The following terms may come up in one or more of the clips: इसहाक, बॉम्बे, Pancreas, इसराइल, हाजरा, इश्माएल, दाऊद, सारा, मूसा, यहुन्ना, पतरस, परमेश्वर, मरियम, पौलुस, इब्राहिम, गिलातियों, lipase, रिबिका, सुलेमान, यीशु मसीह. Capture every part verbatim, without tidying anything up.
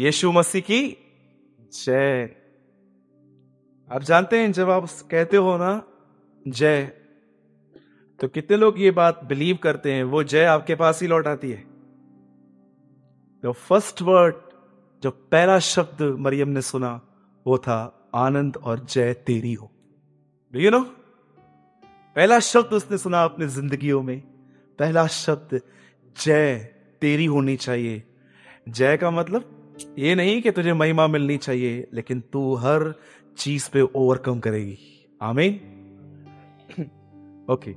यीशु मसीह की जय। आप जानते हैं जब आप कहते हो ना जय, तो कितने लोग ये बात बिलीव करते हैं, वो जय आपके पास ही लौट आती है। तो फर्स्ट वर्ड, जो पहला शब्द मरियम ने सुना वो था आनंद और जय तेरी हो। डू यू नो, पहला शब्द उसने सुना अपनी जिंदगियों में, पहला शब्द जय तेरी होनी चाहिए। जय का मतलब ये नहीं कि तुझे महिमा मिलनी चाहिए, लेकिन तू हर चीज पे ओवरकम करेगी। आमीन। Okay okay.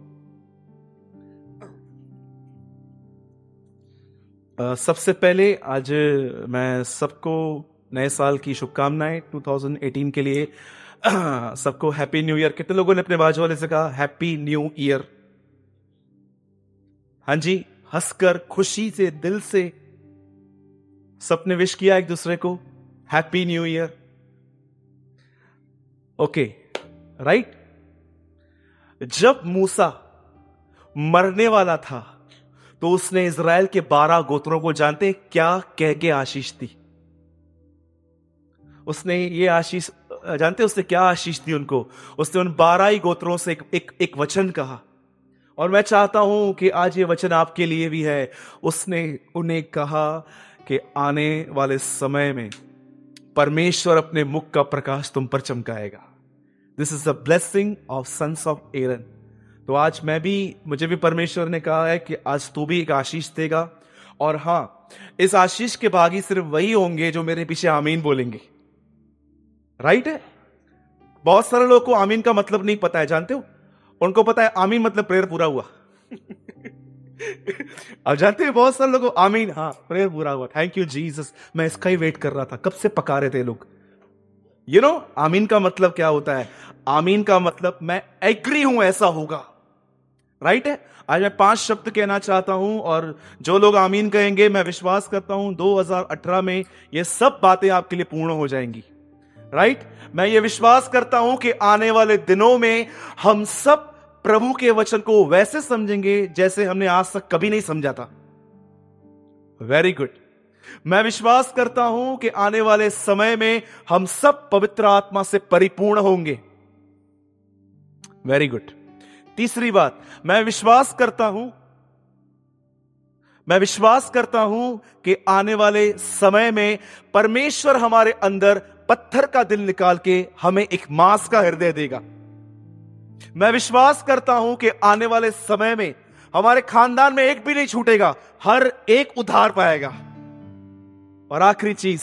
uh, सबसे पहले आज मैं सबको नए साल की शुभकामनाएं दो हज़ार अठारह के लिए सबको हैप्पी न्यू ईयर। कितने लोगों ने अपने बाजू वाले से कहा हैप्पी न्यू ईयर? हाँ जी, हंसकर खुशी से दिल से सबने विश किया एक दूसरे को happy new year. Okay right. जब मूसा मरने वाला था तो उसने इसराइल के बारह गोत्रों को, जानते क्या कह के आशीष दी उसने? ये आशीष जानते उसने क्या आशीष दी उनको? उसने उन बारह ही गोत्रों से एक, एक, एक वचन कहा। और मैं चाहता हूं कि आज ये वचन आपके लिए भी है। उसने उन्हें कहा कि आने वाले समय में परमेश्वर अपने मुख का प्रकाश तुम पर चमकाएगा। This is the blessing of sons of Aaron. तो आज मैं भी, मुझे भी परमेश्वर ने कहा है कि आज तू भी एक आशीष देगा। और हां, इस आशीष के भागी सिर्फ वही होंगे जो मेरे पीछे आमीन बोलेंगे। राइट है? बहुत सारे लोगों को आमीन का मतलब नहीं पता है, जानते हो? उनको पता है आमीन मतलब प्रेयर पूरा हुआ। अब जानते हैं बहुत सारे लोगों, आमीन हाँ प्रेयर पूरा हुआ, थैंक यू जीसस, मैं इसका ही वेट कर रहा था, कब से पका रहे थे लोग। यू नो आमीन का मतलब क्या होता है? आमीन का मतलब मैं एग्री हूं, ऐसा होगा। राइट है? आज मैं पांच शब्द कहना चाहता हूं और जो लोग आमीन कहेंगे मैं विश्वास करता हूं दो हज़ार अठारह में ये सब बातें आपके लिए पूर्ण हो जाएंगी। राइट? मैं ये विश्वास करता हूं कि आने वाले दिनों में हम सब प्रभु के वचन को वैसे समझेंगे जैसे हमने आज तक कभी नहीं समझा था। Very good. मैं विश्वास करता हूं कि आने वाले समय में हम सब पवित्र आत्मा से परिपूर्ण होंगे। Very good. तीसरी बात, मैं विश्वास करता हूं मैं विश्वास करता हूं कि आने वाले समय में परमेश्वर हमारे अंदर पत्थर का दिल निकाल के हमें एक मांस का हृदय देगा। मैं विश्वास करता हूं कि आने वाले समय में हमारे खानदान में एक भी नहीं छूटेगा, हर एक उधार पाएगा। और आखिरी चीज,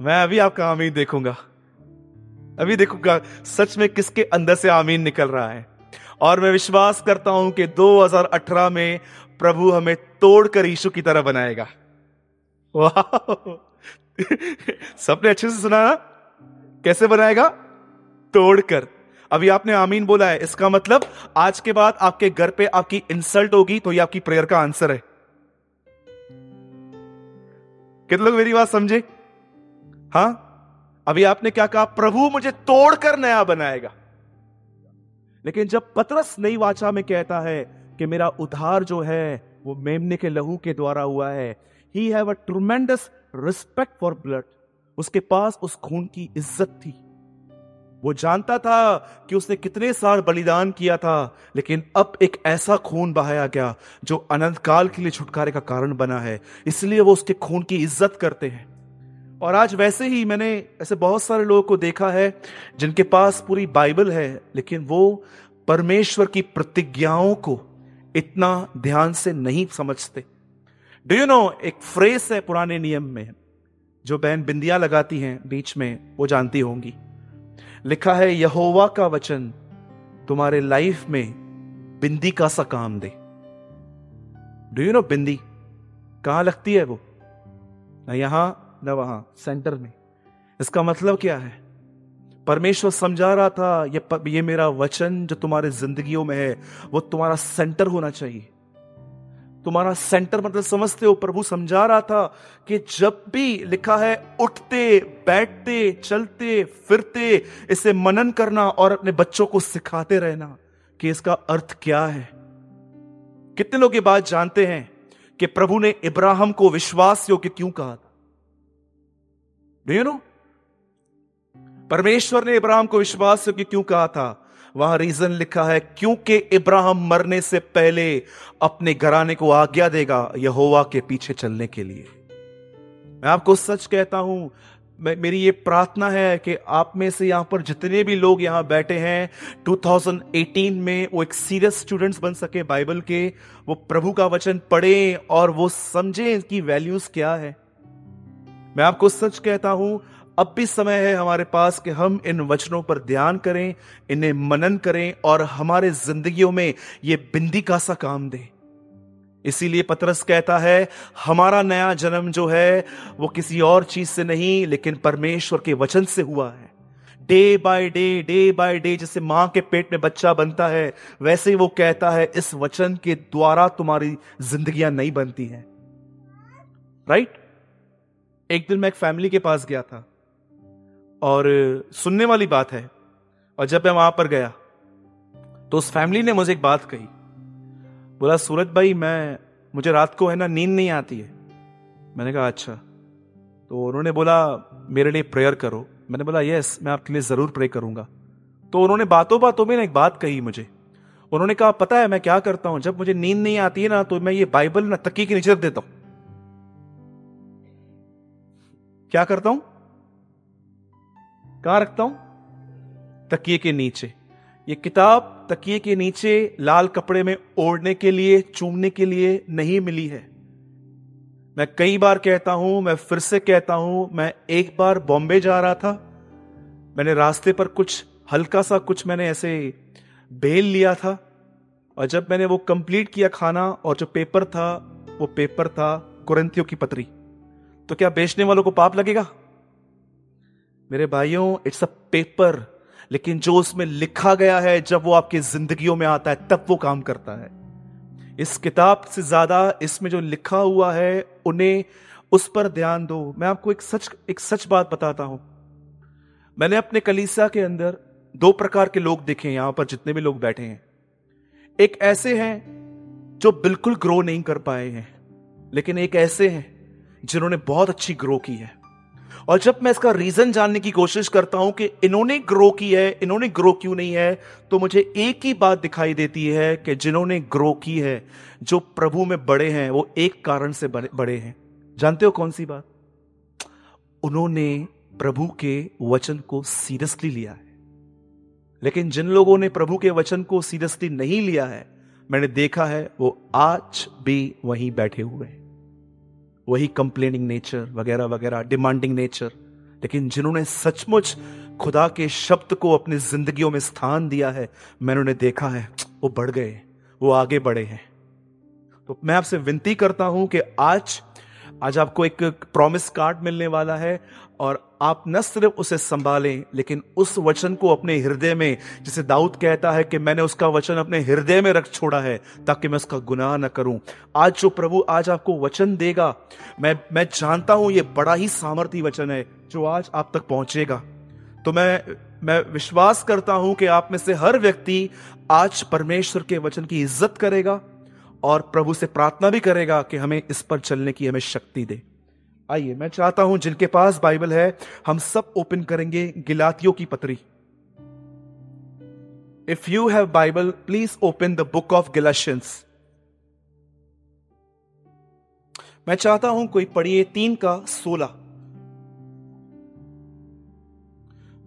मैं अभी आपका आमीन देखूंगा, अभी देखूंगा सच में किसके अंदर से आमीन निकल रहा है। और मैं विश्वास करता हूं कि दो हज़ार अठारह में प्रभु हमें तोड़कर यीशु की तरह बनाएगा। वाह, सबने अच्छे से सुना ना? कैसे बनाएगा? तोड़कर। अभी आपने आमीन बोला है, इसका मतलब आज के बाद आपके घर पे आपकी इंसल्ट होगी तो ये आपकी प्रेयर का आंसर है। कितने लोग मेरी बात समझे? हां, अभी आपने क्या कहा? प्रभु मुझे तोड़कर नया बनाएगा। लेकिन जब पतरस नई वाचा में कहता है कि मेरा उद्धार जो है वो मेमने के लहू के द्वारा हुआ है, he have a tremendous respect for blood, उसके पास उस खून की इज्जत थी। वो जानता था कि उसने कितने साल बलिदान किया था, लेकिन अब एक ऐसा खून बहाया गया जो अनंत काल के लिए छुटकारे का कारण बना है, इसलिए वो उसके खून की इज्जत करते हैं। और आज वैसे ही मैंने ऐसे बहुत सारे लोगों को देखा है जिनके पास पूरी बाइबल है, लेकिन वो परमेश्वर की प्रतिज्ञाओं को इतना ध्यान से नहीं समझते। डू यू नो, एक फ्रेज है पुराने नियम में जो बहन बिंदिया लगाती हैं बीच में, वो जानती होंगी। लिखा है, यहोवा का वचन तुम्हारे लाइफ में बिंदी का सा काम दे। डू यू नो बिंदी कहां लगती है? वो ना यहां ना वहां, सेंटर में। इसका मतलब क्या है? परमेश्वर समझा रहा था ये ये मेरा वचन जो तुम्हारे जिंदगियों में है वो तुम्हारा सेंटर होना चाहिए। तुम्हारा सेंटर मतलब समझते हो? प्रभु समझा रहा था कि जब भी, लिखा है, उठते बैठते चलते फिरते इसे मनन करना और अपने बच्चों को सिखाते रहना कि इसका अर्थ क्या है। कितने लोग ये बात जानते हैं कि प्रभु ने इब्राहिम को विश्वास योग्य क्यों कहा था? Do you know? परमेश्वर ने इब्राहिम को विश्वास से क्यों कहा था? वहां रीजन लिखा है, क्योंकि इब्राहिम मरने से पहले अपने घराने को आज्ञा देगा यहोवा के पीछे चलने के लिए। मैं आपको सच कहता हूं, मेरी ये प्रार्थना है कि आप में से यहां पर जितने भी लोग यहां बैठे हैं, दो हज़ार अठारह में वो एक सीरियस स्टूडेंट्स बन सके बाइबल के, वो प्रभु का वचन पढ़ें और वो समझें इसकी वैल्यूज क्या है। मैं आपको सच कहता हूं, अब भी समय है हमारे पास कि हम इन वचनों पर ध्यान करें, इन्हें मनन करें और हमारे जिंदगियों में ये बिंदी का सा काम दें। इसीलिए पतरस कहता है, हमारा नया जन्म जो है वो किसी और चीज से नहीं लेकिन परमेश्वर के वचन से हुआ है। Day by day day by day जैसे मां के पेट में बच्चा बनता है, वैसे ही वो कहता है इस वचन के द्वारा तुम्हारी जिंदगियां नई बनती हैं। Right right? एक दिन मैं एक फैमिली के पास गया था और सुनने वाली बात है, और जब मैं वहां पर गया तो उस फैमिली ने मुझे एक बात कही। बोला, सूरज भाई मैं मुझे रात को है ना नींद नहीं आती है। मैंने कहा अच्छा। तो उन्होंने बोला मेरे लिए प्रेयर करो। मैंने बोला यस मैं आपके लिए ज़रूर प्रे करूंगा। तो उन्होंने बातों बातों में एक बात कही मुझे। उन्होंने कहा पता है मैं क्या करता हूं, जब मुझे नींद नहीं आती है ना तो मैं ये बाइबल ना तकिए के नीचे रख देता हूं। क्या करता हूं, कहां रखता हूं? तकिए के नीचे। ये किताब तकिए के नीचे लाल कपड़े में ओढ़ने के लिए, चूमने के लिए नहीं मिली है। मैं कई बार कहता हूं, मैं फिर से कहता हूं, मैं एक बार बॉम्बे जा रहा था, मैंने रास्ते पर कुछ हल्का सा कुछ मैंने ऐसे बेल लिया था, और जब मैंने वो कंप्लीट किया खाना, और जो पेपर था वो पेपर था कुरिन्थियों की पत्री। तो क्या बेचने वालों को पाप लगेगा? मेरे भाइयों, इट्स अ पेपर, लेकिन जो उसमें लिखा गया है जब वो आपकी जिंदगियों में आता है तब वो काम करता है। इस किताब से ज्यादा इसमें जो लिखा हुआ है उन्हें उस पर ध्यान दो। मैं आपको एक सच एक सच बात बताता हूं, मैंने अपने कलीसिया के अंदर दो प्रकार के लोग देखे हैं। यहां पर जितने भी लोग बैठे हैं, एक ऐसे हैं जो बिल्कुल ग्रो नहीं कर पाए हैं, लेकिन एक ऐसे हैं जिन्होंने बहुत अच्छी ग्रो की है। और जब मैं इसका रीजन जानने की कोशिश करता हूं कि इन्होंने ग्रो की है, इन्होंने ग्रो क्यों नहीं है, तो मुझे एक ही बात दिखाई देती है कि जिन्होंने ग्रो की है, जो प्रभु में बड़े हैं, वो एक कारण से बड़े हैं। जानते हो कौन सी बात? उन्होंने प्रभु के वचन को सीरियसली लिया है। लेकिन जिन लोगों ने प्रभु के वचन को सीरियसली नहीं लिया है, मैंने देखा है वो आज भी वहीं बैठे हुए हैं, वही कंप्लेनिंग नेचर वगैरह वगैरह, डिमांडिंग नेचर। लेकिन जिन्होंने सचमुच खुदा के शब्द को अपनी जिंदगियों में स्थान दिया है, मैंने उन्हें देखा है, वो बढ़ गए, वो आगे बढ़े हैं। तो मैं आपसे विनती करता हूं कि आज आज आपको एक प्रॉमिस कार्ड मिलने वाला है, और आप न सिर्फ उसे संभालें लेकिन उस वचन को अपने हृदय में, जिसे दाऊद कहता है कि मैंने उसका वचन अपने हृदय में रख छोड़ा है ताकि मैं उसका गुनाह न करूं। आज जो प्रभु आज आपको वचन देगा, मैं मैं जानता हूं ये बड़ा ही सामर्थी वचन है जो आज आप तक पहुंचेगा। तो मैं मैं विश्वास करता हूं कि आप में से हर व्यक्ति आज परमेश्वर के वचन की इज्जत करेगा और प्रभु से प्रार्थना भी करेगा कि हमें इस पर चलने की हमें शक्ति दे। आइए, मैं चाहता हूं जिनके पास बाइबल है हम सब ओपन करेंगे गिलातियों की पत्री। If you have Bible please open the book of Galatians. मैं चाहता हूं कोई पढ़िए तीन का सोलह।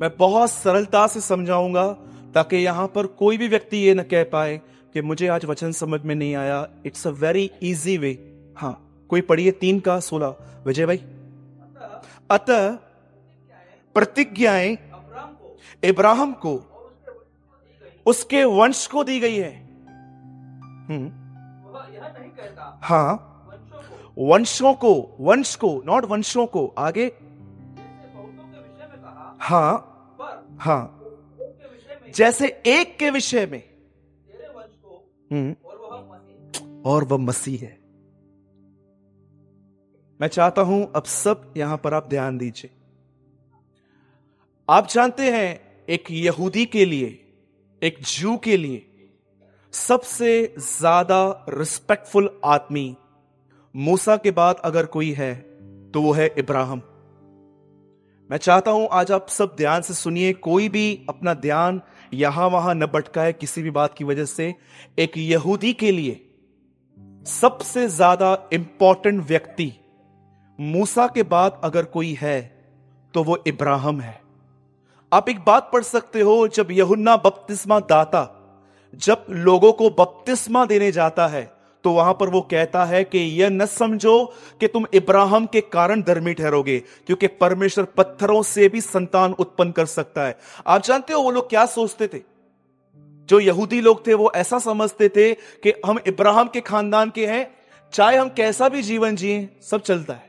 मैं बहुत सरलता से समझाऊंगा ताकि यहां पर कोई भी व्यक्ति ये न कह पाए कि मुझे आज वचन समझ में नहीं आया। It's a very easy way. हाँ, कोई पढ़िए तीन का सोलह। विजय भाई, अतः प्रतिज्ञाएं इब्राहिम को उसके वंश को दी गई है। हम्म, हाँ, वंशों को, वंश को, नॉट वंशों को, आगे। हाँ हाँ, जैसे एक के विषय में, और वह मसीह है। मैं चाहता हूं अब सब यहां पर आप ध्यान दीजिए। आप जानते हैं एक यहूदी के लिए, एक जू के लिए सबसे ज्यादा रिस्पेक्टफुल आदमी मूसा के बाद अगर कोई है तो वो है इब्राहिम। मैं चाहता हूं आज आप सब ध्यान से सुनिए, कोई भी अपना ध्यान यहां वहां न भटकाए किसी भी बात की वजह से। एक यहूदी के लिए सबसे ज्यादा इंपॉर्टेंट व्यक्ति मूसा के बाद अगर कोई है तो वो इब्राहिम है। आप एक बात पढ़ सकते हो, जब यहुन्ना बपतिस्मा दाता जब लोगों को बपतिस्मा देने जाता है तो वहां पर वो कहता है कि यह न समझो कि तुम इब्राहिम के कारण धर्मी ठहरोगे, क्योंकि परमेश्वर पत्थरों से भी संतान उत्पन्न कर सकता है। आप जानते हो वो लोग क्या सोचते थे? जो यहूदी लोग थे वो ऐसा समझते थे कि हम इब्राहिम के खानदान के हैं, चाहे हम कैसा भी जीवन जिए सब चलता है।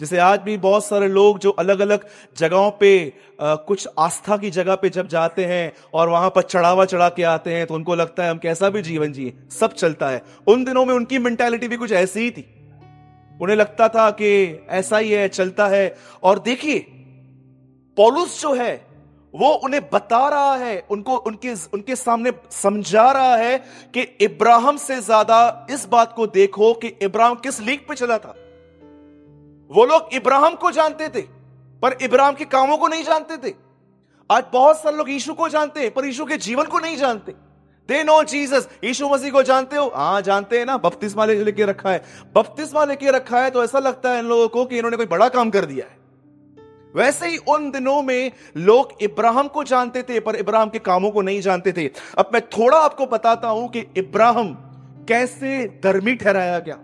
जैसे आज भी बहुत सारे लोग जो अलग अलग जगहों पे आ, कुछ आस्था की जगह पे जब जाते हैं और वहां पर चढ़ावा चढ़ा के आते हैं तो उनको लगता है हम कैसा भी जीवन जिए सब चलता है। उन दिनों में उनकी मेंटालिटी भी कुछ ऐसी ही थी, उन्हें लगता था कि ऐसा ही है चलता है। और देखिए पौलुस जो है वो उन्हें बता रहा है, उनको उनके उनके सामने समझा रहा है कि इब्राहिम से ज्यादा इस बात को देखो कि इब्राहिम किस लीग पे चला था। वो लोग इब्राहिम को जानते थे पर इब्राहिम के कामों को नहीं जानते थे। आज बहुत सारे लोग यीशु को जानते हैं पर यीशु के जीवन को नहीं जानते। दे नो जीसस, यीशु मसीह को जानते हो? हाँ जानते हैं ना, बपतिस्मा लेके रखा है। बपतिस्मा लेके रखा है तो ऐसा लगता है इन लोगों को कि इन्होंने कोई बड़ा काम कर दिया है। वैसे ही उन दिनों में लोग इब्राहिम को जानते थे पर इब्राहिम के कामों को नहीं जानते थे। अब मैं थोड़ा आपको बताता हूं कि इब्राहिम कैसे धर्मी ठहराया गया।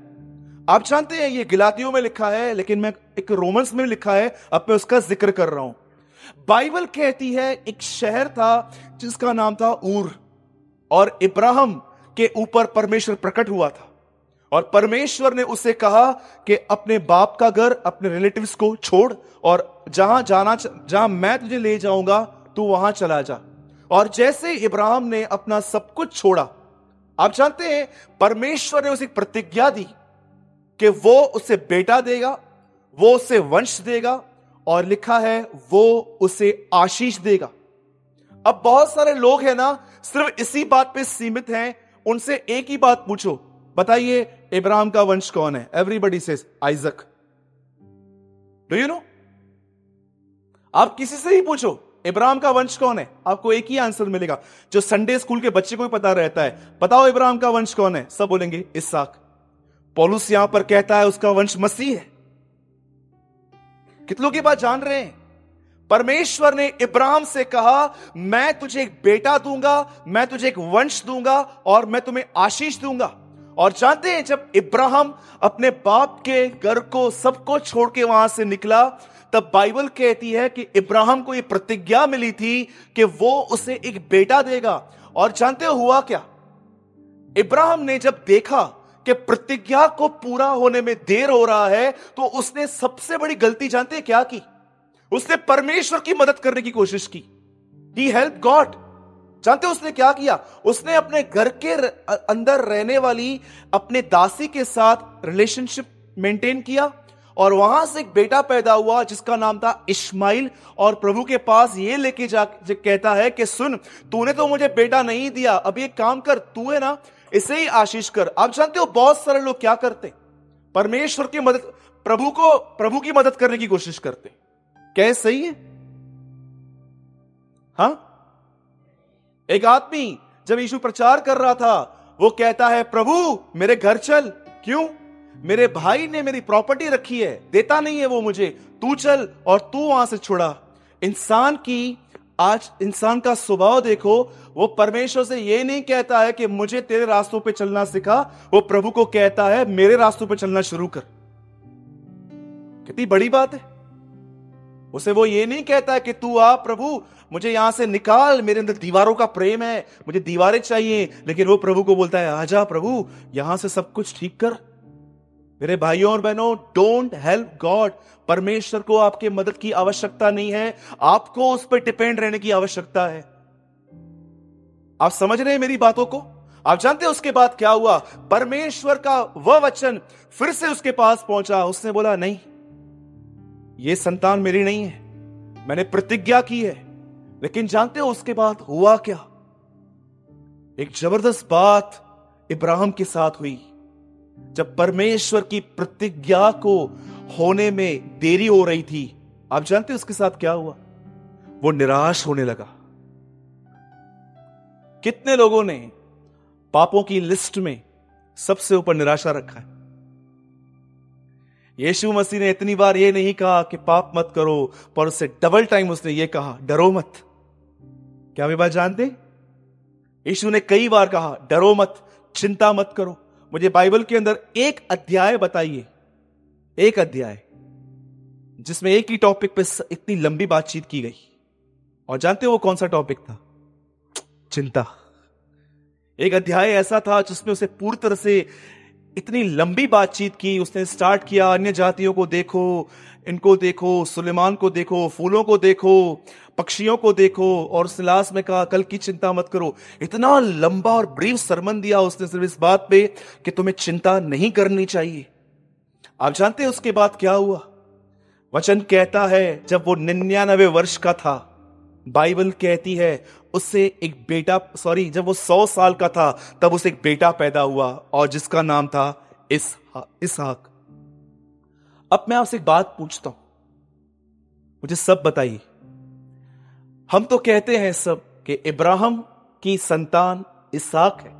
आप जानते हैं ये गिलातियों में लिखा है, लेकिन मैं एक रोमन्स में लिखा है, अब मैं उसका जिक्र कर रहा हूं। बाइबल कहती है एक शहर था जिसका नाम था ऊर, और इब्राहिम के ऊपर परमेश्वर प्रकट हुआ था और परमेश्वर ने उसे कहा कि अपने बाप का घर, अपने रिलेटिव्स को छोड़ और जहां जाना जहां मैं तुझे ले जाऊंगा तू वहां चला जा। और जैसे इब्राहिम ने अपना सब कुछ छोड़ा, आप जानते हैं परमेश्वर ने उसे प्रतिज्ञा दी कि वो उसे बेटा देगा, वो उसे वंश देगा, और लिखा है वो उसे आशीष देगा। अब बहुत सारे लोग हैं ना सिर्फ इसी बात पे सीमित हैं। उनसे एक ही बात पूछो, बताइए इब्राहिम का वंश कौन है? Everybody says Isaac. Do you know? आप किसी से ही पूछो इब्राहिम का वंश कौन है, आपको एक ही आंसर मिलेगा जो संडे स्कूल के बच्चे को भी पता रहता है। बताओ इब्राहिम का वंश कौन है? सब बोलेंगे इसहाक। पौलुस यहां पर कहता है उसका वंश मसीह है। कितनों की बात जान रहे हैं? परमेश्वर ने इब्राहिम से कहा मैं तुझे एक बेटा दूंगा, मैं तुझे एक वंश दूंगा और मैं तुम्हें आशीष दूंगा। और जानते हैं जब इब्राहिम अपने बाप के घर को सबको छोड़ के वहां से निकला तब बाइबल कहती है कि इब्राहिम को यह प्रतिज्ञा मिली थी कि वो उसे एक बेटा देगा। और जानते हुआ क्या, इब्राहिम ने जब देखा कि प्रतिज्ञा को पूरा होने में देर हो रहा है तो उसने सबसे बड़ी गलती जानते क्या की? उसने परमेश्वर की मदद करने की कोशिश की। He helped God. जानते उसने क्या किया? उसने अपने घर के अंदर रहने वाली अपने दासी के साथ रिलेशनशिप मेंटेन किया और वहां से एक बेटा पैदा हुआ जिसका नाम था इश्माएल। और प्रभु के पास ये लेके जा कहता है कि सुन, तूने तो मुझे बेटा नहीं दिया, अब एक काम कर, तू है ना इसे ही आशीष कर। आप जानते हो बहुत सारे लोग क्या करते, परमेश्वर की मदद प्रभु को प्रभु की मदद करने की कोशिश करते। क्या सही है? हाँ, एक आदमी जब यीशु प्रचार कर रहा था वो कहता है प्रभु मेरे घर चल। क्यों? मेरे भाई ने मेरी प्रॉपर्टी रखी है, देता नहीं है वो मुझे, तू चल। और तू वहां से छुड़ा। इंसान की आज इंसान का स्वभाव देखो, वो परमेश्वर से ये नहीं कहता है कि मुझे तेरे रास्तों पे चलना सिखा, वो प्रभु को कहता है मेरे रास्तों पे चलना शुरू कर। कितनी बड़ी बात है। उसे वो ये नहीं कहता है कि तू आ प्रभु मुझे यहां से निकाल, मेरे अंदर दीवारों का प्रेम है, मुझे दीवारें चाहिए, लेकिन वो प्रभु को बोलता है आजा प्रभु यहां से सब कुछ ठीक कर। मेरे भाइयों और बहनों, डोंट हेल्प गॉड। परमेश्वर को आपके मदद की आवश्यकता नहीं है, आपको उस पर डिपेंड रहने की आवश्यकता है। आप समझ रहे हैं मेरी बातों को? आप जानते हैं उसके बाद क्या हुआ? परमेश्वर का वह वचन फिर से उसके पास पहुंचा। उसने बोला नहीं, ये संतान मेरी नहीं है, मैंने प्रतिज्ञा की है। लेकिन जानते हो उसके बाद हुआ क्या? एक जबरदस्त बात इब्राहिम के साथ हुई। जब परमेश्वर की प्रतिज्ञा को होने में देरी हो रही थी, आप जानते हैं उसके साथ क्या हुआ? वो निराश होने लगा। कितने लोगों ने पापों की लिस्ट में सबसे ऊपर निराशा रखा है। यीशु मसीह ने इतनी बार यह नहीं कहा कि पाप मत करो, पर उससे डबल टाइम उसने यह कहा, डरो मत। क्या वे बात जानते? यीशु ने कई बार कहा, डरो मत, चिंता मत करो। मुझे बाइबल के अंदर एक अध्याय बताइए, एक अध्याय जिसमें एक ही टॉपिक पे इतनी लंबी बातचीत की गई। और जानते हो वो कौन सा टॉपिक था? चिंता। एक अध्याय ऐसा था जिसमें उसे पूरी तरह से इतनी लंबी बातचीत की। उसने स्टार्ट किया, अन्य जातियों को देखो, इनको देखो, सुलेमान को देखो, फूलों को देखो, पक्षियों को देखो, और उसने लास्ट में कहा कल की चिंता मत करो। इतना लंबा और ब्रीफ सरमन दिया उसने सिर्फ इस बात पे कि तुम्हें चिंता नहीं करनी चाहिए। आप जानते हैं उसके बाद क्या हुआ? वचन कहता है जब वो निन्यानवे वर्ष का था, बाइबल कहती है उससे एक बेटा, सॉरी जब वो सौ साल का था तब उसे एक बेटा पैदा हुआ और जिसका नाम था इसहाक। अब मैं आपसे एक बात पूछता हूं, मुझे सब बताइए। हम तो कहते हैं सब कि इब्राहिम की संतान इसहाक है,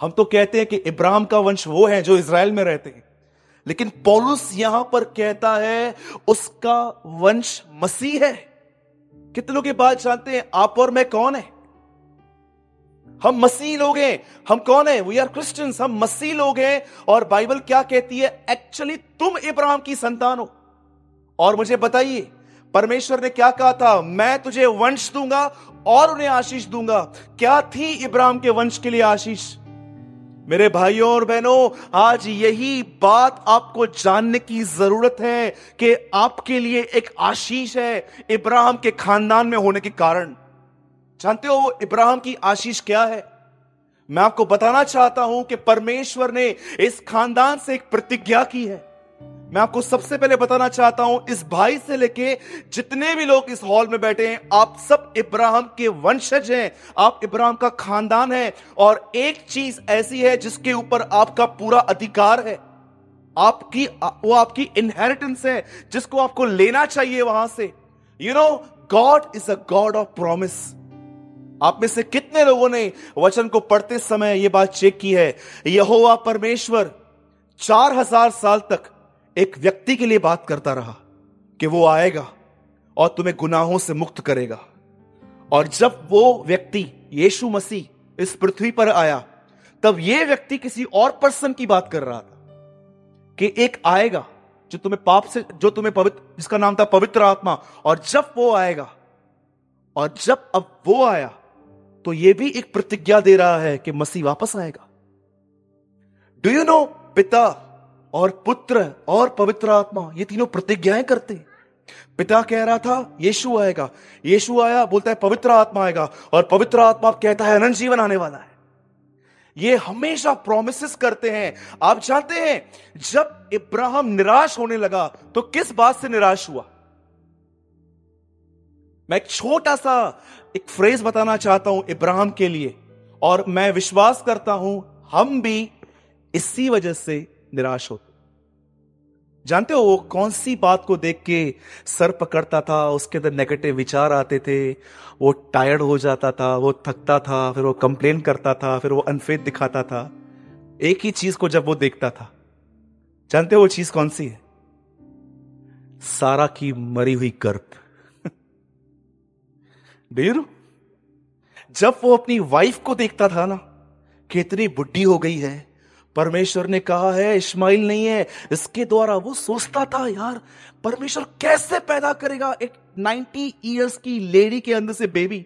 हम तो कहते हैं कि इब्राहिम का वंश वो है जो इसराइल में रहते हैं, लेकिन पौलुस यहां पर कहता है उसका वंश मसीह है। कितने लोग ये बात जानते हैं? आप और मैं कौन है? हम मसीह लोग हैं। हम कौन है? We are Christians. हम मसीह लोग हैं। और बाइबल क्या कहती है? एक्चुअली तुम इब्राहिम की संतान हो। और मुझे बताइए परमेश्वर ने क्या कहा था? मैं तुझे वंश दूंगा और उन्हें आशीष दूंगा। क्या थी इब्राहिम के वंश के लिए आशीष? मेरे भाइयों और बहनों, आज यही बात आपको जानने की जरूरत है कि आपके लिए एक आशीष है इब्राहिम के खानदान में होने के कारण। जानते हो वो इब्राहिम की आशीष क्या है? मैं आपको बताना चाहता हूं कि परमेश्वर ने इस खानदान से एक प्रतिज्ञा की है। मैं आपको सबसे पहले बताना चाहता हूं, इस भाई से लेके जितने भी लोग इस हॉल में बैठे हैं, आप सब इब्राहिम के वंशज हैं, आप इब्राहिम का खानदान है। और एक चीज ऐसी है जिसके ऊपर आपका पूरा अधिकार है, आपकी वो आपकी इनहेरिटेंस है जिसको आपको लेना चाहिए वहां से। You know, God is a God of promise. आप में से कितने लोगों ने वचन को पढ़ते समय यह बात चेक की है? यहोवा परमेश्वर चार हजार साल तक एक व्यक्ति के लिए बात करता रहा कि वो आएगा और तुम्हें गुनाहों से मुक्त करेगा। और जब वो व्यक्ति यीशु मसीह इस पृथ्वी पर आया, तब ये व्यक्ति किसी और पर्सन की बात कर रहा था कि एक आएगा जो तुम्हें पाप से, जो तुम्हें पवित्र, जिसका नाम था पवित्र आत्मा। और जब वो आएगा, और जब अब वो आया, तो ये भी एक प्रतिज्ञा दे रहा है कि मसीह वापस आएगा। डू यू नो, पिता और पुत्र और पवित्र आत्मा, ये तीनों प्रतिज्ञाएं करते। पिता कह रहा था यीशु आएगा, यीशु आया, बोलता है पवित्र आत्मा आएगा, और पवित्र आत्मा कहता है अनंत जीवन आने वाला है। ये हमेशा प्रॉमिसेस करते हैं। आप जानते हैं जब इब्राहिम निराश होने लगा तो किस बात से निराश हुआ? मैं एक छोटा सा एक फ्रेज बताना चाहता हूं इब्राहिम के लिए, और मैं विश्वास करता हूं हम भी इसी वजह से निराश होते। जानते हो वो कौन सी बात को देख के सर पकड़ता था? उसके अंदर नेगेटिव विचार आते थे, वो टायर्ड हो जाता था, वो थकता था, फिर वो कंप्लेन करता था, फिर वो अनफेथ दिखाता था। एक ही चीज को जब वो देखता था, जानते हो वो चीज कौन सी है? सारा की मरी हुई गर्भ। डू जब वो अपनी वाइफ को देखता था ना कि इतनी बुढ़ी हो गई है, परमेश्वर ने कहा है इश्माएल नहीं है इसके द्वारा, वो सोचता था यार परमेश्वर कैसे पैदा करेगा एक नब्बे इयर्स की लेडी के अंदर से बेबी।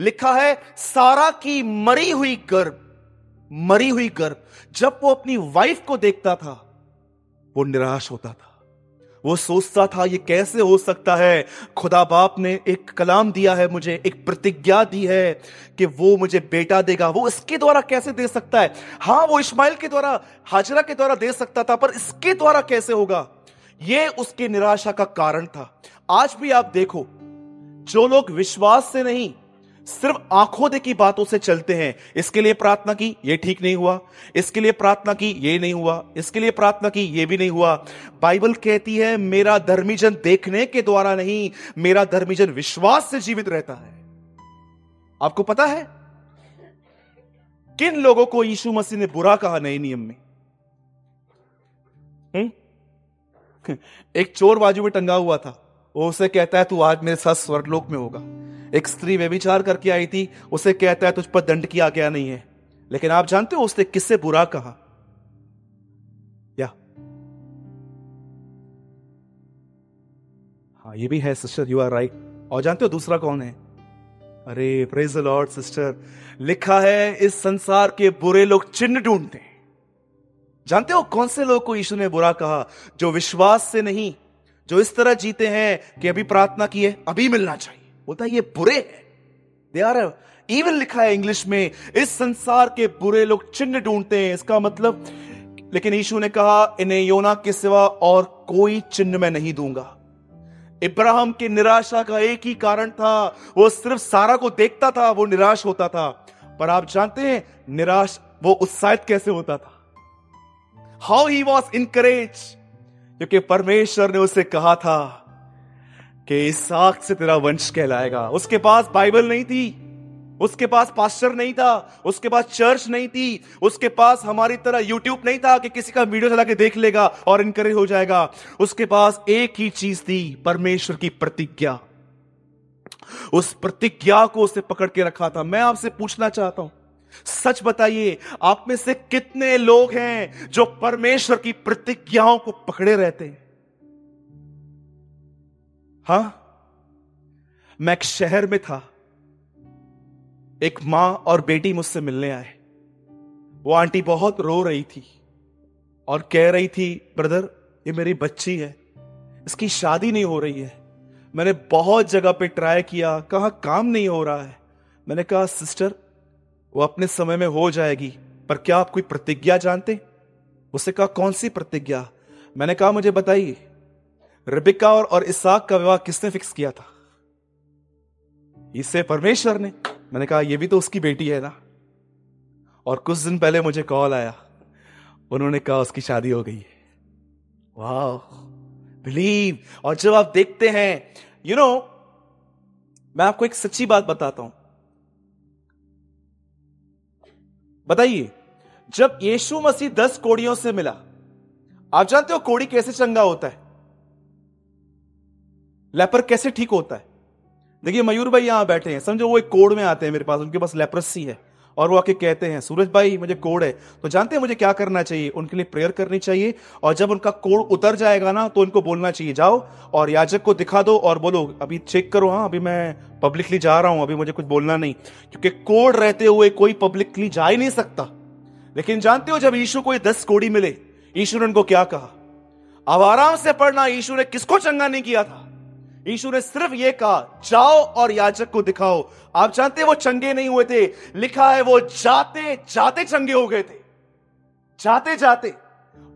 लिखा है सारा की मरी हुई गर्भ, मरी हुई गर्भ। जब वो अपनी वाइफ को देखता था वो निराश होता था, वो सोचता था ये कैसे हो सकता है? खुदा बाप ने एक कलाम दिया है मुझे, एक प्रतिज्ञा दी है कि वो मुझे बेटा देगा, वो इसके द्वारा कैसे दे सकता है? हाँ, वो इश्माएल के द्वारा, हाजरा के द्वारा दे सकता था, पर इसके द्वारा कैसे होगा? ये उसके निराशा का कारण था। आज भी आप देखो, जो लोग विश्वास से नहीं, सिर्फ आंखों देखी बातों से चलते हैं। इसके लिए प्रार्थना की, ये ठीक नहीं हुआ। इसके लिए प्रार्थना की, ये नहीं हुआ। इसके लिए प्रार्थना की, ये भी नहीं हुआ। बाइबल कहती है मेरा धर्मीजन देखने के द्वारा नहीं, मेरा धर्मीजन विश्वास से जीवित रहता है। आपको पता है किन लोगों को यीशु मसीह ने बुरा कहा नए नियम में? हुँ? एक चोर बाजू में टंगा हुआ था, वो उसे कहता है तू आज मेरे साथ स्वर्गलोक में होगा। एक स्त्री व्यभिचार करके आई थी, उसे कहता है तुझ पर दंड की आज्ञा नहीं है। लेकिन आप जानते हो उसने किससे बुरा कहा? या हाँ, ये भी है सिस्टर, यू आर राइट। और जानते हो दूसरा कौन है? अरे प्रेज द लॉर्ड सिस्टर, लिखा है इस संसार के बुरे लोग चिन्ह ढूंढते हैं। जानते हो कौन से लोग को यीशु ने बुरा कहा? जो विश्वास से नहीं, जो इस तरह जीते हैं कि अभी प्रार्थना की है, अभी मिलना चाहिए। बोलता है ये बुरे हैं, दे आर इविल। लिखा है इंग्लिश में इस संसार के बुरे लोग चिन्ह ढूंढते हैं। इसका मतलब, लेकिन यीशु ने कहा इन्हें योना के सिवा और कोई चिन्ह मैं नहीं दूंगा। इब्राहिम की निराशा का एक ही कारण था, वो सिर्फ सारा को देखता था, वो निराश होता था। पर आप जानते हैं निराश वो उत्साहित कैसे होता था? हाउ ही वॉज इनकरेज्ड, क्योंकि परमेश्वर ने उसे कहा था कि इसहाक से तेरा वंश कहलाएगा। उसके पास बाइबल नहीं थी, उसके पास पास्टर नहीं था, उसके पास चर्च नहीं थी, उसके पास हमारी तरह यूट्यूब नहीं था कि किसी का वीडियो चला के देख लेगा और इनकरेज हो जाएगा। उसके पास एक ही चीज थी, परमेश्वर की प्रतिज्ञा। उस प्रतिज्ञा को उसने पकड़ के रखा था। मैं आपसे पूछना चाहता हूं, सच बताइए, आप में से कितने लोग हैं जो परमेश्वर की प्रतिज्ञाओं को पकड़े रहते हैं? हां, मैं एक शहर में था, एक मां और बेटी मुझसे मिलने आए। वो आंटी बहुत रो रही थी और कह रही थी ब्रदर ये मेरी बच्ची है, इसकी शादी नहीं हो रही है। मैंने बहुत जगह पे ट्राई किया, कहा काम नहीं हो रहा है। मैंने कहा सिस्टर वो अपने समय में हो जाएगी, पर क्या आप कोई प्रतिज्ञा जानते? उसने कहा कौन सी प्रतिज्ञा? मैंने कहा मुझे बताइए, रिबिका और, और इसहाक का विवाह किसने फिक्स किया था? इसे परमेश्वर ने। मैंने कहा ये भी तो उसकी बेटी है ना। और कुछ दिन पहले मुझे कॉल आया, उन्होंने कहा उसकी शादी हो गई है। वाह, बिलीव। और जब आप देखते हैं, यू नो, मैं आपको एक सच्ची बात बताता हूं। बताइए, जब यीशु मसीह दस कोड़ियों से मिला, आप जानते हो कोड़ी कैसे चंगा होता है? लेपर कैसे ठीक होता है? देखिए मयूर भाई यहां बैठे हैं, समझो वो एक कोड़ में आते हैं मेरे पास, उनके पास लेप्रसी है, और वो आके कहते हैं सूरज भाई मुझे कोड़ है। तो जानते हैं मुझे क्या करना चाहिए? उनके लिए प्रेयर करनी चाहिए, और जब उनका कोड़ उतर जाएगा ना तो उनको बोलना चाहिए जाओ और याजक को दिखा दो और बोलो अभी चेक करो, हाँ अभी मैं पब्लिकली जा रहा हूं, अभी मुझे कुछ बोलना नहीं, क्योंकि कोड़ रहते हुए कोई पब्लिकली जा ही नहीं सकता। लेकिन जानते हो जब यीशु को ये दस कोड़ी मिले, यीशु ने उनको क्या कहा? अब आराम से पढ़ना, यीशु ने किसको चंगा नहीं किया था। यीशु ने सिर्फ ये कहा जाओ और याजक को दिखाओ। आप जानते हैं वो चंगे नहीं हुए थे, लिखा है वो जाते जाते चंगे हो गए थे। जाते जाते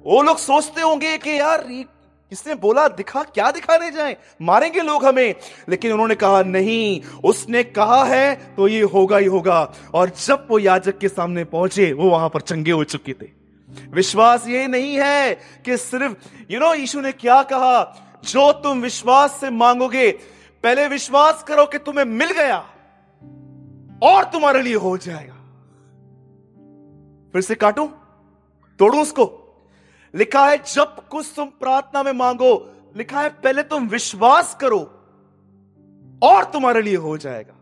वो लोग सोचते होंगे कि यार किसने बोला, दिखा क्या दिखाने जाए, मारेंगे लोग हमें। लेकिन उन्होंने कहा नहीं, उसने कहा है तो ये होगा ही होगा। और जब वो याजक के सामने पहुंचे वो वहां पर चंगे हो चुके थे। विश्वास ये नहीं है कि सिर्फ यू नो यीशु ने क्या कहा, जो तुम विश्वास से मांगोगे पहले विश्वास करो कि तुम्हें मिल गया और तुम्हारे लिए हो जाएगा। फिर से काटूं, तोड़ूं उसको। लिखा है जब कुछ तुम प्रार्थना में मांगो, लिखा है पहले तुम विश्वास करो और तुम्हारे लिए हो जाएगा।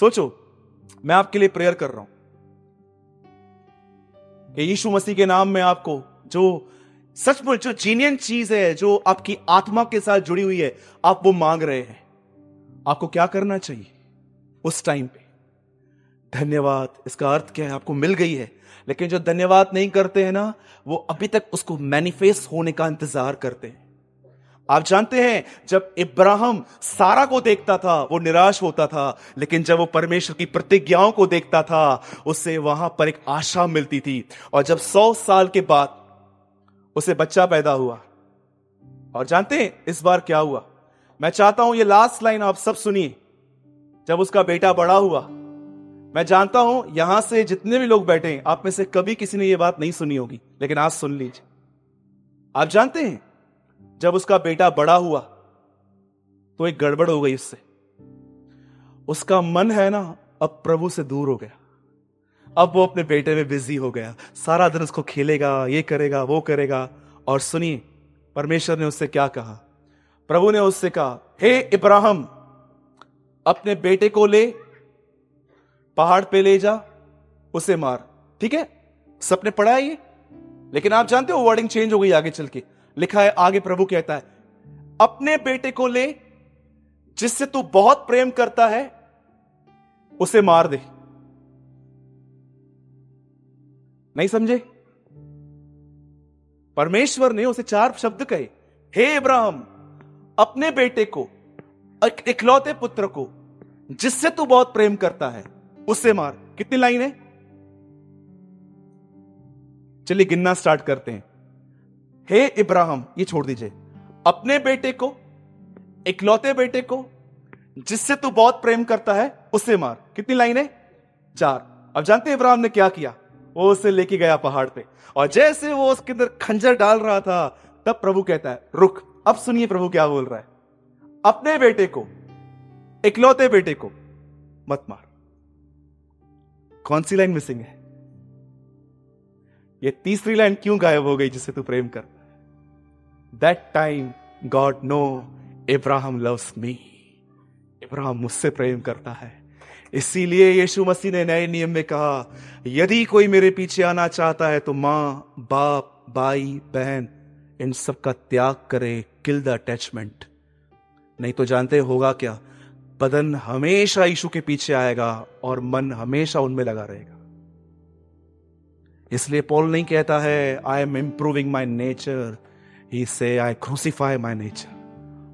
सोचो, मैं आपके लिए प्रेयर कर रहा हूं कि यीशु मसीह के नाम में आपको जो सचमुच जो जीनियन चीज है, जो आपकी आत्मा के साथ जुड़ी हुई है, आप वो मांग रहे हैं। आपको क्या करना चाहिए उस टाइम पे? धन्यवाद, इसका अर्थ क्या है? आपको मिल गई है। लेकिन जो धन्यवाद नहीं करते हैं ना, वो अभी तक उसको मैनिफेस्ट होने का इंतजार करते हैं। आप जानते हैं जब इब्राहिम सारा को देखता था वो निराश होता था, लेकिन जब वो परमेश्वर की प्रतिज्ञाओं को देखता था उससे वहां पर एक आशा मिलती थी। और जब सौ साल के बाद उसे बच्चा पैदा हुआ, और जानते हैं इस बार क्या हुआ? मैं चाहता हूं ये लास्ट लाइन आप सब सुनिए। जब उसका बेटा बड़ा हुआ। मैं जानता हूं यहां से जितने भी लोग बैठे हैं आप में से कभी किसी ने यह बात नहीं सुनी होगी, लेकिन आज सुन लीजिए। आप जानते हैं जब उसका बेटा बड़ा हुआ तो एक गड़बड़ हो गई उससे। उसका मन है ना अब प्रभु से दूर हो गया, अब वो अपने बेटे में बिजी हो गया, सारा दिन उसको खेलेगा, ये करेगा, वो करेगा। और सुनिए परमेश्वर ने उससे क्या कहा, प्रभु ने उससे कहा, हे इब्राहिम अपने बेटे को ले पहाड़ पे ले जा, उसे मार। ठीक है, सबने पढ़ा है ये, लेकिन आप जानते हो वर्डिंग चेंज हो गई आगे चल के। लिखा है आगे प्रभु कहता है अपने बेटे को ले जिससे तू बहुत प्रेम करता है उसे मार दे। नहीं समझे? परमेश्वर ने उसे चार शब्द कहे, हे इब्राहिम अपने बेटे को, इकलौते पुत्र को जिससे तू बहुत प्रेम करता है उसे मार। कितनी लाइन है? चलिए गिनना स्टार्ट करते हैं। हे इब्राहिम, ये छोड़ दीजिए, अपने बेटे को, इकलौते बेटे को जिससे तू बहुत प्रेम करता है उसे मार। कितनी लाइन है? चार। अब जानते हैं इब्राहिम ने क्या किया, वो उसे लेके गया पहाड़ पे, और जैसे वो उसके अंदर खंजर डाल रहा था तब प्रभु कहता है रुक। अब सुनिए प्रभु क्या बोल रहा है, अपने बेटे को, इकलौते बेटे को मत मार। कौन सी लाइन मिसिंग है? ये तीसरी लाइन क्यों गायब हो गई, जिससे तू प्रेम करता है? That time God know इब्राहिम loves me, इब्राहिम मुझसे प्रेम करता है। इसीलिए यीशु मसीह ने नए नियम में कहा, यदि कोई मेरे पीछे आना चाहता है तो माँ, बाप, भाई, बहन इन सब का त्याग करे, किल द अटैचमेंट। नहीं तो जानते होगा क्या, बदन हमेशा यीशु के पीछे आएगा और मन हमेशा उनमें लगा रहेगा। इसलिए पॉल नहीं कहता है I am improving my nature, he says I crucify my nature.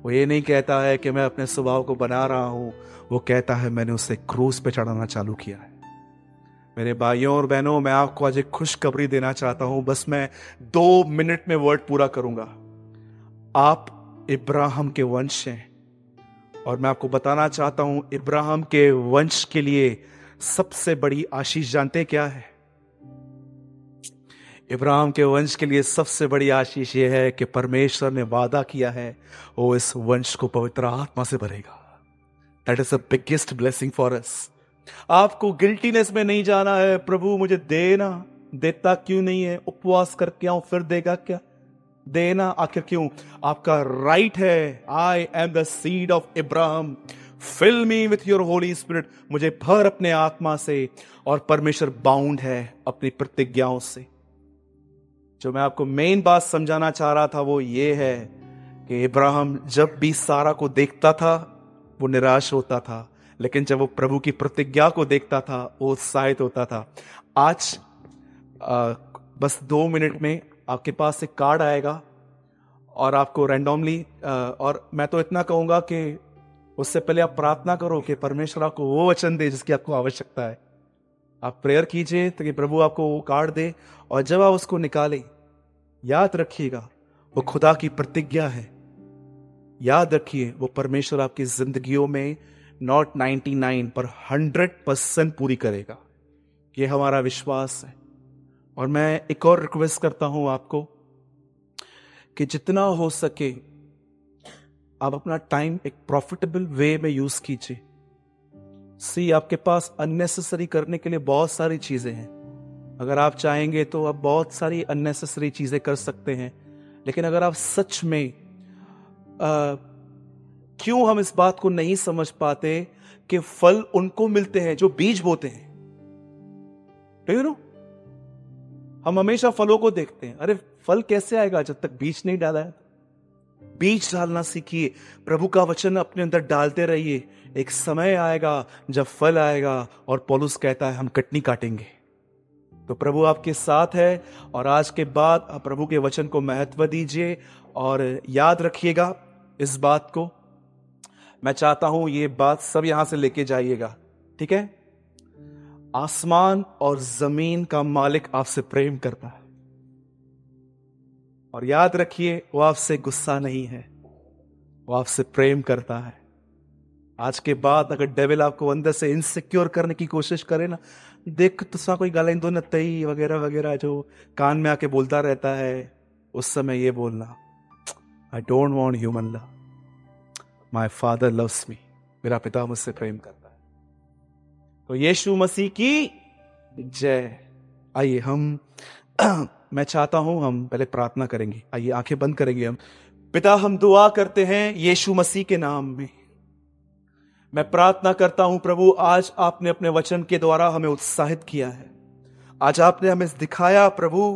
वो ये नहीं कहता है कि मैं अपने स्वभाव को बना रहा हूं, वो कहता है मैंने उसे क्रूस पे चढ़ाना चालू किया है। मेरे भाइयों और बहनों, मैं आपको आज एक खुशखबरी देना चाहता हूं, बस मैं दो मिनट में वर्ड पूरा करूंगा। आप इब्राहिम के वंश हैं, और मैं आपको बताना चाहता हूं इब्राहिम के वंश के लिए सबसे बड़ी आशीष जानते क्या है? इब्राहिम के वंश के लिए सबसे बड़ी आशीष यह है कि परमेश्वर ने वादा किया है वो इस वंश को पवित्र आत्मा से भरेगा। That is the biggest blessing for us. आपको गिल्टीनेस में नहीं जाना है, प्रभु मुझे देना, देता क्यों नहीं है, उपवास करके आऊं फिर देगा क्या, देना आखिर क्यों? आपका राइट है, I am the seed of इब्राहिम, fill me with your Holi spirit, मुझे भर अपने आत्मा से। और परमेश्वर बाउंड है अपनी प्रतिज्ञाओं से। जो मैं आपको मेन बात समझाना चाह रहा था वो ये है कि इब्राहिम जब भी सारा को देखता था वो निराश होता था, लेकिन जब वो प्रभु की प्रतिज्ञा को देखता था वो उत्साहित होता था। आज आ, बस दो मिनट में आपके पास एक कार्ड आएगा और आपको रैंडमली, और मैं तो इतना कहूँगा कि उससे पहले आप प्रार्थना करो कि परमेश्वर आपको वो वचन दे जिसकी आपको आवश्यकता है। आप प्रेयर कीजिए ताकि प्रभु आपको वो कार्ड दे, और जब आप उसको निकालें याद रखिएगा वो खुदा की प्रतिज्ञा है। याद रखिए वो परमेश्वर आपकी जिंदगियों में नॉट निन्यानवे पर सौ परसेंट पूरी करेगा। ये हमारा विश्वास है। और मैं एक और रिक्वेस्ट करता हूं आपको कि जितना हो सके आप अपना टाइम एक प्रॉफिटेबल वे में यूज कीजिए। सी, आपके पास अननेसेसरी करने के लिए बहुत सारी चीज़ें हैं। अगर आप चाहेंगे तो आप बहुत सारी अननेसेसरी चीज़ें कर सकते हैं, लेकिन अगर आप सच में आ, क्यों हम इस बात को नहीं समझ पाते कि फल उनको मिलते हैं जो बीज बोते हैं। डू यू नो, हम हमेशा फलों को देखते हैं, अरे फल कैसे आएगा जब तक बीज नहीं डाला है। बीज डालना सीखिए, प्रभु का वचन अपने अंदर डालते रहिए, एक समय आएगा जब फल आएगा। और पौलुस कहता है हम कटनी काटेंगे। तो प्रभु आपके साथ है, और आज के बाद आप प्रभु के वचन को महत्व दीजिए और याद रखिएगा इस बात को। मैं चाहता हूं ये बात सब यहां से लेके जाइएगा, ठीक है? आसमान और जमीन का मालिक आपसे प्रेम करता है, और याद रखिए वो आपसे गुस्सा नहीं है, वो आपसे प्रेम करता है। आज के बाद अगर डेविल आपको अंदर से इनसिक्योर करने की कोशिश करे ना, देख तुसा कोई गालाइन दो न तई वगैरह वगैरह जो कान में आके बोलता रहता है, उस समय ये बोलना, I don't want human love, my father loves me, मेरा पिता मुझसे प्रेम करता है। तो यीशु मसीह की जय। आइए हम मैं चाहता हूं हम पहले प्रार्थना करेंगे। आइए आंखें बंद करेंगे हम। पिता, हम दुआ करते हैं यीशु मसीह के नाम में। मैं प्रार्थना करता हूं प्रभु, आज आपने अपने वचन के द्वारा हमें उत्साहित किया है। आज आपने हमें दिखाया प्रभु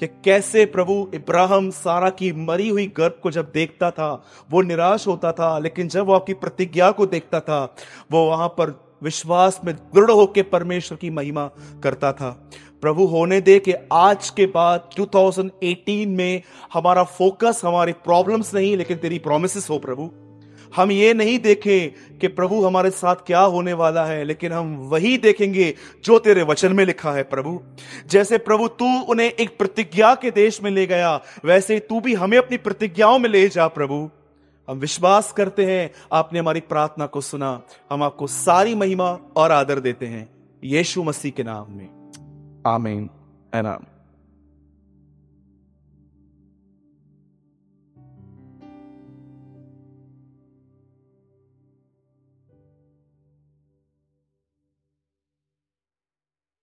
कि कैसे प्रभु इब्राहिम सारा की मरी हुई गर्भ को जब देखता था वो निराश होता था, लेकिन जब वो आपकी प्रतिज्ञा को देखता था वो वहां पर विश्वास में दृढ़ होकर परमेश्वर की महिमा करता था। प्रभु होने दे कि आज के बाद दो हज़ार अठारह में हमारा फोकस हमारे प्रॉब्लम्स नहीं लेकिन तेरी प्रोमिसेस हो प्रभु। हम ये नहीं देखें कि प्रभु हमारे साथ क्या होने वाला है, लेकिन हम वही देखेंगे जो तेरे वचन में लिखा है प्रभु। जैसे प्रभु तू उन्हें एक प्रतिज्ञा के देश में ले गया, वैसे तू भी हमें अपनी प्रतिज्ञाओं में ले जा प्रभु। हम विश्वास करते हैं आपने हमारी प्रार्थना को सुना। हम आपको सारी महिमा और आदर देते हैं यीशु मसीह के नाम में। आमीन एंड आमीन।